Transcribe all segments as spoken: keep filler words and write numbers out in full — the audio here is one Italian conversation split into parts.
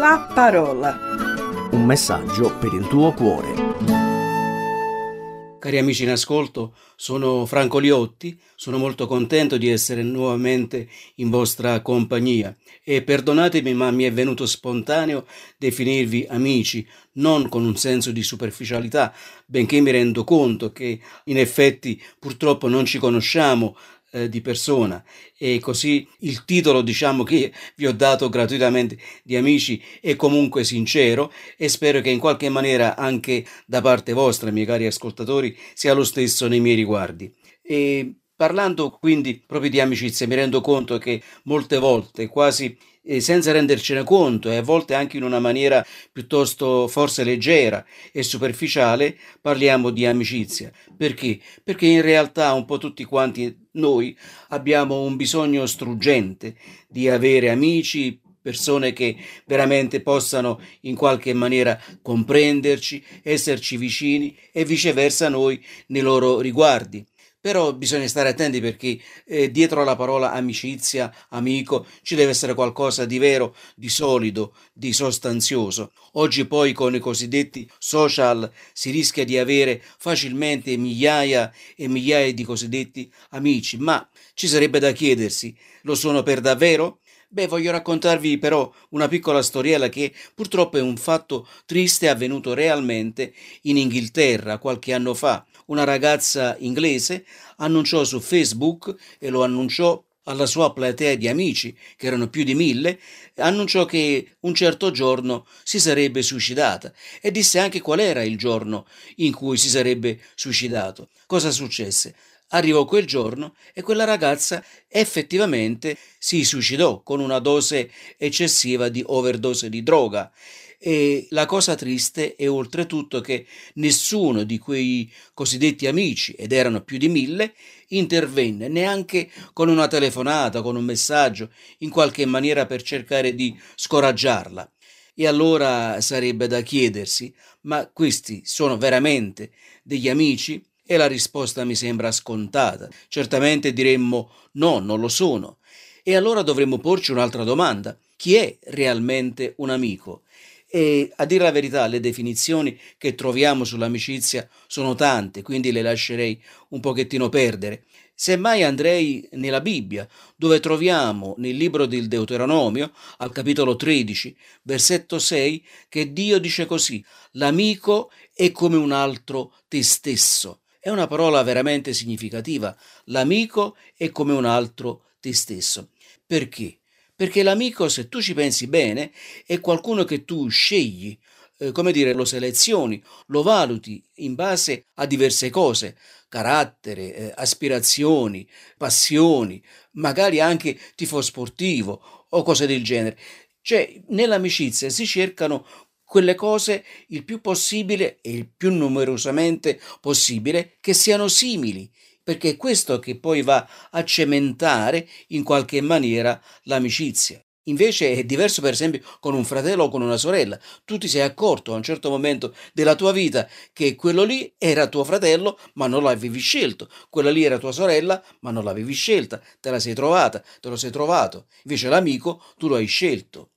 la parola. Un messaggio per il tuo cuore. Cari amici in ascolto, sono Franco Liotti, sono molto contento di essere nuovamente in vostra compagnia e perdonatemi, ma mi è venuto spontaneo definirvi amici, non con un senso di superficialità, benché mi rendo conto che in effetti purtroppo non ci conosciamo di persona, e così il titolo, diciamo, che vi ho dato gratuitamente di amici è comunque sincero, e spero che in qualche maniera anche da parte vostra, miei cari ascoltatori, sia lo stesso nei miei riguardi. E parlando quindi proprio di amicizia, mi rendo conto che molte volte, quasi senza rendercene conto e a volte anche in una maniera piuttosto forse leggera e superficiale, parliamo di amicizia. Perché? Perché in realtà un po' tutti quanti noi abbiamo un bisogno struggente di avere amici, persone che veramente possano in qualche maniera comprenderci, esserci vicini e viceversa noi nei loro riguardi. Però bisogna stare attenti, perché eh, dietro alla parola amicizia, amico, ci deve essere qualcosa di vero, di solido, di sostanzioso. Oggi poi con i cosiddetti social si rischia di avere facilmente migliaia e migliaia di cosiddetti amici, ma ci sarebbe da chiedersi, lo sono per davvero? Beh, voglio raccontarvi però una piccola storiella che purtroppo è un fatto triste avvenuto realmente in Inghilterra qualche anno fa. Una ragazza inglese annunciò su Facebook, e lo annunciò alla sua platea di amici, che erano più di mille, annunciò che un certo giorno si sarebbe suicidata e disse anche qual era il giorno in cui si sarebbe suicidato. Cosa successe? Arrivò quel giorno e quella ragazza effettivamente si suicidò con una dose eccessiva di overdose di droga. E la cosa triste è oltretutto che nessuno di quei cosiddetti amici, ed erano più di mille, intervenne, neanche con una telefonata, con un messaggio, in qualche maniera per cercare di scoraggiarla. E allora sarebbe da chiedersi, ma questi sono veramente degli amici? E la risposta mi sembra scontata. Certamente diremmo no, non lo sono. E allora dovremmo porci un'altra domanda. Chi è realmente un amico? E a dire la verità, le definizioni che troviamo sull'amicizia sono tante, quindi le lascerei un pochettino perdere. Semmai andrei nella Bibbia, dove troviamo nel libro del Deuteronomio, al capitolo tredici, versetto sei, che Dio dice così: l'amico è come un altro te stesso. È una parola veramente significativa. L'amico è come un altro te stesso. Perché? Perché l'amico, se tu ci pensi bene, è qualcuno che tu scegli, eh, come dire, lo selezioni, lo valuti in base a diverse cose, carattere, eh, aspirazioni, passioni, magari anche tifo sportivo o cose del genere. Cioè, nell'amicizia si cercano quelle cose il più possibile e il più numerosamente possibile che siano simili, perché è questo che poi va a cementare in qualche maniera l'amicizia. Invece è diverso, per esempio, con un fratello o con una sorella. Tu ti sei accorto a un certo momento della tua vita che quello lì era tuo fratello, ma non l'avevi scelto. Quella lì era tua sorella, ma non l'avevi scelta. Te la sei trovata, te lo sei trovato. Invece l'amico tu lo hai scelto.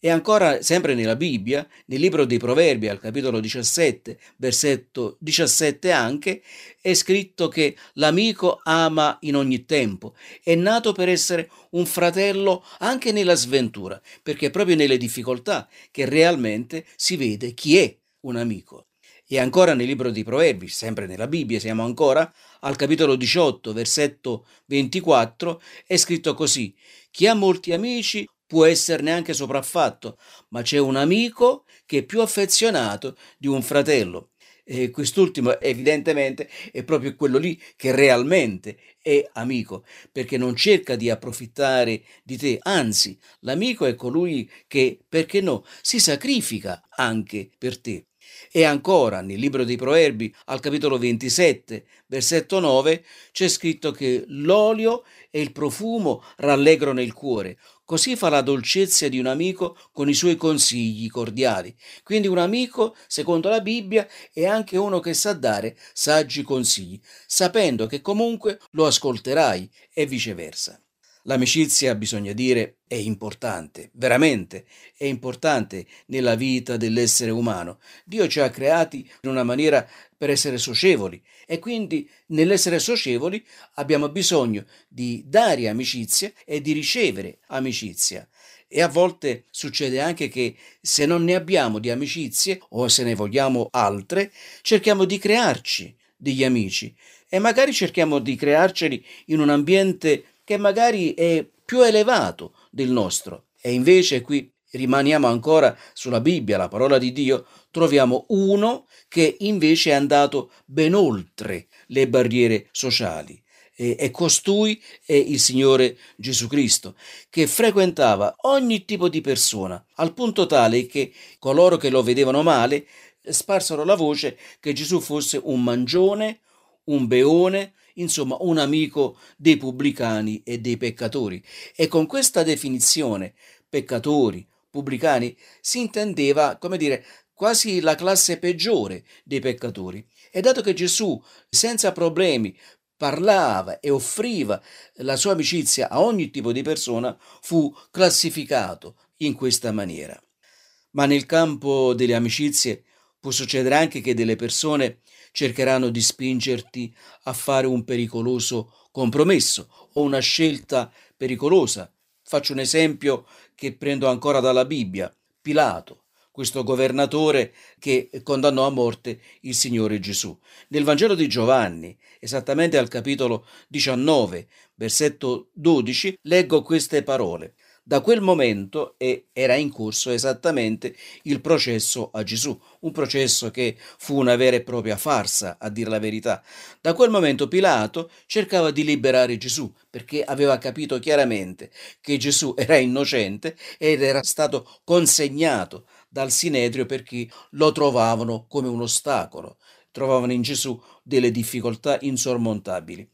E ancora, sempre nella Bibbia, nel libro dei Proverbi, al capitolo diciassette, versetto diciassette anche, è scritto che l'amico ama in ogni tempo, è nato per essere un fratello anche nella sventura, perché è proprio nelle difficoltà che realmente si vede chi è un amico. E ancora nel libro dei Proverbi, sempre nella Bibbia, siamo ancora al capitolo diciotto, versetto ventiquattro, è scritto così: chi ha molti amici può esserne anche sopraffatto, ma c'è un amico che è più affezionato di un fratello. E quest'ultimo evidentemente è proprio quello lì che realmente è amico, perché non cerca di approfittare di te, anzi l'amico è colui che, perché no, si sacrifica anche per te. E ancora nel libro dei Proverbi, al capitolo ventisette, versetto nove, c'è scritto che l'olio e il profumo rallegrano il cuore. Così fa la dolcezza di un amico con i suoi consigli cordiali. Quindi un amico, secondo la Bibbia, è anche uno che sa dare saggi consigli, sapendo che comunque lo ascolterai e viceversa. L'amicizia, bisogna dire, è importante, veramente è importante nella vita dell'essere umano. Dio ci ha creati in una maniera per essere socievoli e quindi nell'essere socievoli abbiamo bisogno di dare amicizia e di ricevere amicizia. E a volte succede anche che se non ne abbiamo di amicizie o se ne vogliamo altre, cerchiamo di crearci degli amici e magari cerchiamo di crearceli in un ambiente che magari è più elevato del nostro. E invece qui rimaniamo ancora sulla Bibbia, la parola di Dio, troviamo uno che invece è andato ben oltre le barriere sociali. E, e costui è il Signore Gesù Cristo, che frequentava ogni tipo di persona, al punto tale che coloro che lo vedevano male sparsero la voce che Gesù fosse un mangione, un beone, insomma un amico dei pubblicani e dei peccatori. E con questa definizione, peccatori, pubblicani, si intendeva, come dire, quasi la classe peggiore dei peccatori. E dato che Gesù, senza problemi, parlava e offriva la sua amicizia a ogni tipo di persona, fu classificato in questa maniera. Ma nel campo delle amicizie può succedere anche che delle persone cercheranno di spingerti a fare un pericoloso compromesso o una scelta pericolosa. Faccio un esempio che prendo ancora dalla Bibbia: Pilato, questo governatore che condannò a morte il Signore Gesù. Nel Vangelo di Giovanni, esattamente al capitolo diciannove, versetto dodici, leggo queste parole. Da quel momento era in corso esattamente il processo a Gesù, un processo che fu una vera e propria farsa, a dire la verità. Da quel momento Pilato cercava di liberare Gesù, perché aveva capito chiaramente che Gesù era innocente ed era stato consegnato dal Sinedrio perché lo trovavano come un ostacolo, trovavano in Gesù delle difficoltà insormontabili.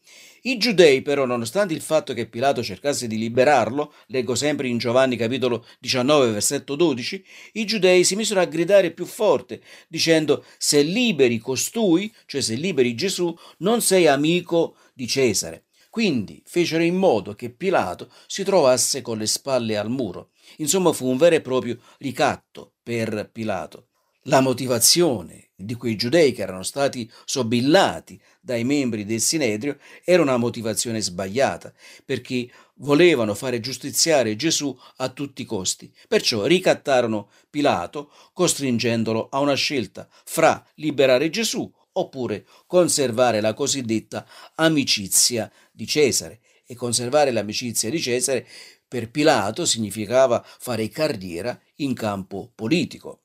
I giudei però, nonostante il fatto che Pilato cercasse di liberarlo, leggo sempre in Giovanni capitolo diciannove versetto dodici, i giudei si misero a gridare più forte dicendo: se liberi costui, cioè se liberi Gesù, non sei amico di Cesare. Quindi fecero in modo che Pilato si trovasse con le spalle al muro. Insomma fu un vero e proprio ricatto per Pilato. La motivazione di quei giudei che erano stati sobillati dai membri del Sinedrio era una motivazione sbagliata, perché volevano fare giustiziare Gesù a tutti i costi. Perciò ricattarono Pilato, costringendolo a una scelta fra liberare Gesù oppure conservare la cosiddetta amicizia di Cesare. E conservare l'amicizia di Cesare per Pilato significava fare carriera in campo politico.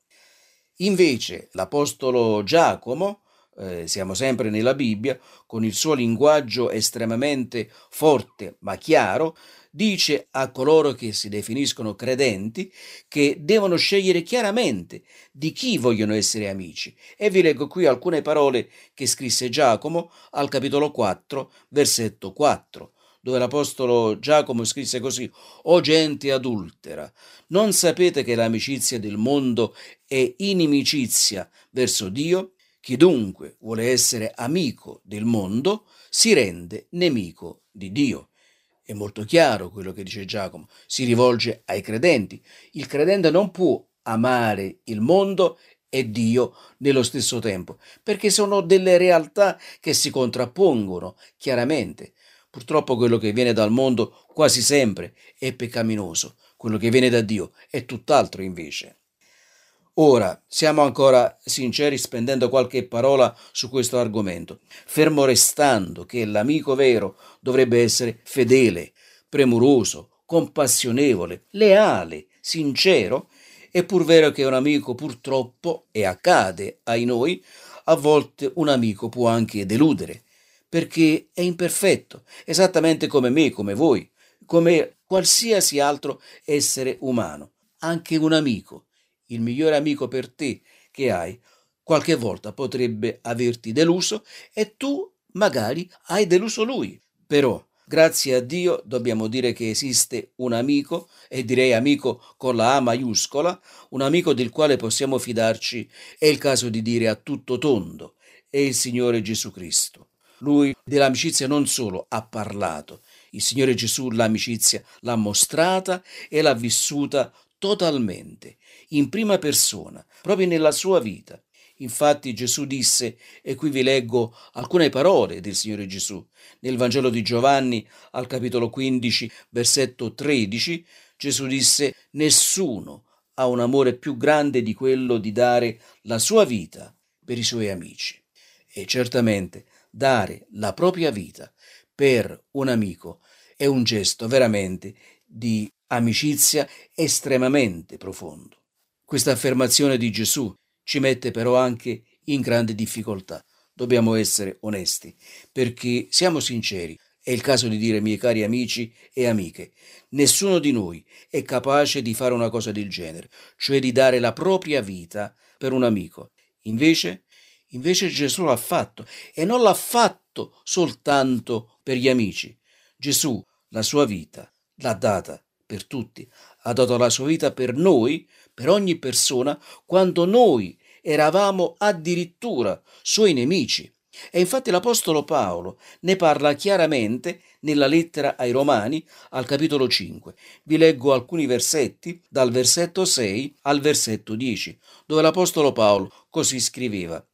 Invece l'apostolo Giacomo, eh, siamo sempre nella Bibbia, con il suo linguaggio estremamente forte ma chiaro, dice a coloro che si definiscono credenti che devono scegliere chiaramente di chi vogliono essere amici. E vi leggo qui alcune parole che scrisse Giacomo al capitolo quattro, versetto quattro. Dove l'apostolo Giacomo scrisse così: «O gente adultera, non sapete che l'amicizia del mondo è inimicizia verso Dio? Chi dunque vuole essere amico del mondo si rende nemico di Dio». È molto chiaro quello che dice Giacomo, si rivolge ai credenti. Il credente non può amare il mondo e Dio nello stesso tempo, perché sono delle realtà che si contrappongono chiaramente. Purtroppo quello che viene dal mondo quasi sempre è peccaminoso, quello che viene da Dio è tutt'altro invece. Ora, siamo ancora sinceri spendendo qualche parola su questo argomento, fermo restando che l'amico vero dovrebbe essere fedele, premuroso, compassionevole, leale, sincero. È pur vero che un amico purtroppo, e accade ai noi, a volte un amico può anche deludere, perché è imperfetto, esattamente come me, come voi, come qualsiasi altro essere umano. Anche un amico, il migliore amico per te che hai, qualche volta potrebbe averti deluso e tu magari hai deluso lui. Però, grazie a Dio, dobbiamo dire che esiste un amico, e direi amico con la A maiuscola, un amico del quale possiamo fidarci, è il caso di dire a tutto tondo, è il Signore Gesù Cristo. Lui dell'amicizia non solo ha parlato, Il Signore Gesù l'amicizia l'ha mostrata e l'ha vissuta totalmente, in prima persona, proprio nella sua vita. Infatti Gesù disse, e qui vi leggo alcune parole del Signore Gesù, nel Vangelo di Giovanni al capitolo quindici, versetto tredici, Gesù disse, nessuno ha un amore più grande di quello di dare la sua vita per i suoi amici. E certamente dare la propria vita per un amico è un gesto veramente di amicizia estremamente profondo. Questa affermazione di Gesù ci mette però anche in grande difficoltà. Dobbiamo essere onesti, perché siamo sinceri. È il caso di dire, miei cari amici e amiche, nessuno di noi è capace di fare una cosa del genere, cioè di dare la propria vita per un amico. Invece, invece Gesù l'ha fatto, e non l'ha fatto soltanto per gli amici. Gesù la sua vita l'ha data per tutti, ha dato la sua vita per noi, per ogni persona, quando noi eravamo addirittura suoi nemici. E infatti l'Apostolo Paolo ne parla chiaramente nella lettera ai Romani al capitolo cinque. Vi leggo alcuni versetti dal versetto sei al versetto dieci, dove l'Apostolo Paolo così scriveva: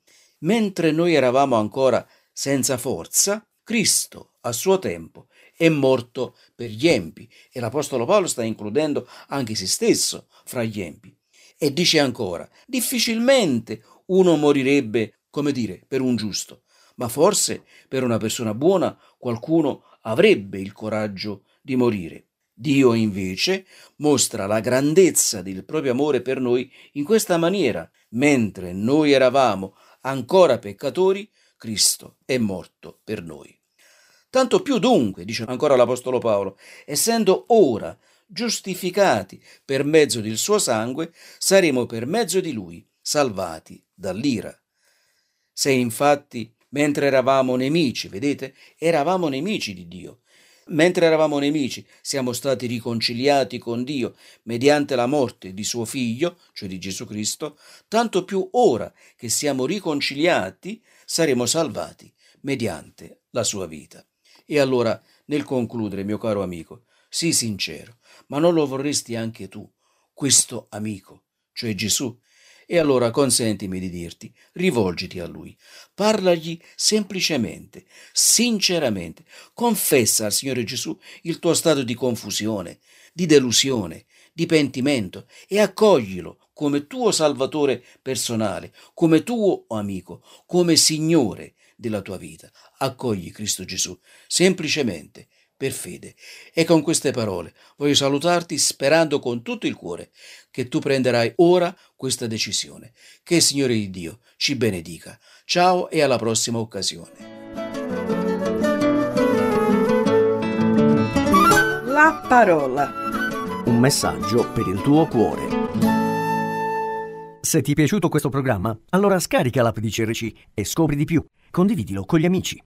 mentre noi eravamo ancora senza forza, Cristo a suo tempo è morto per gli empi. E l'Apostolo Paolo sta includendo anche se stesso fra gli empi. E dice ancora, difficilmente uno morirebbe, come dire, per un giusto, ma forse per una persona buona qualcuno avrebbe il coraggio di morire. Dio invece mostra la grandezza del proprio amore per noi in questa maniera: mentre noi eravamo ancora peccatori, Cristo è morto per noi. Tanto più dunque, dice ancora l'Apostolo Paolo, essendo ora giustificati per mezzo del suo sangue, saremo per mezzo di lui salvati dall'ira. Se infatti mentre eravamo nemici, vedete, eravamo nemici di Dio. Mentre eravamo nemici siamo stati riconciliati con Dio mediante la morte di suo figlio, cioè di Gesù Cristo, tanto più ora che siamo riconciliati saremo salvati mediante la sua vita. E allora, nel concludere, mio caro amico, sii sincero, ma non lo vorresti anche tu, questo amico, cioè Gesù? E allora consentimi di dirti, rivolgiti a Lui, parlagli semplicemente, sinceramente, confessa al Signore Gesù il tuo stato di confusione, di delusione, di pentimento e accoglilo come tuo Salvatore personale, come tuo amico, come Signore della tua vita. Accogli Cristo Gesù, semplicemente, per fede. E con queste parole voglio salutarti sperando con tutto il cuore che tu prenderai ora questa decisione. Che il Signore di Dio ci benedica. Ciao e alla prossima occasione. La parola. Un messaggio per il tuo cuore. Se ti è piaciuto questo programma, allora scarica l'app di C R C e scopri di più. Condividilo con gli amici.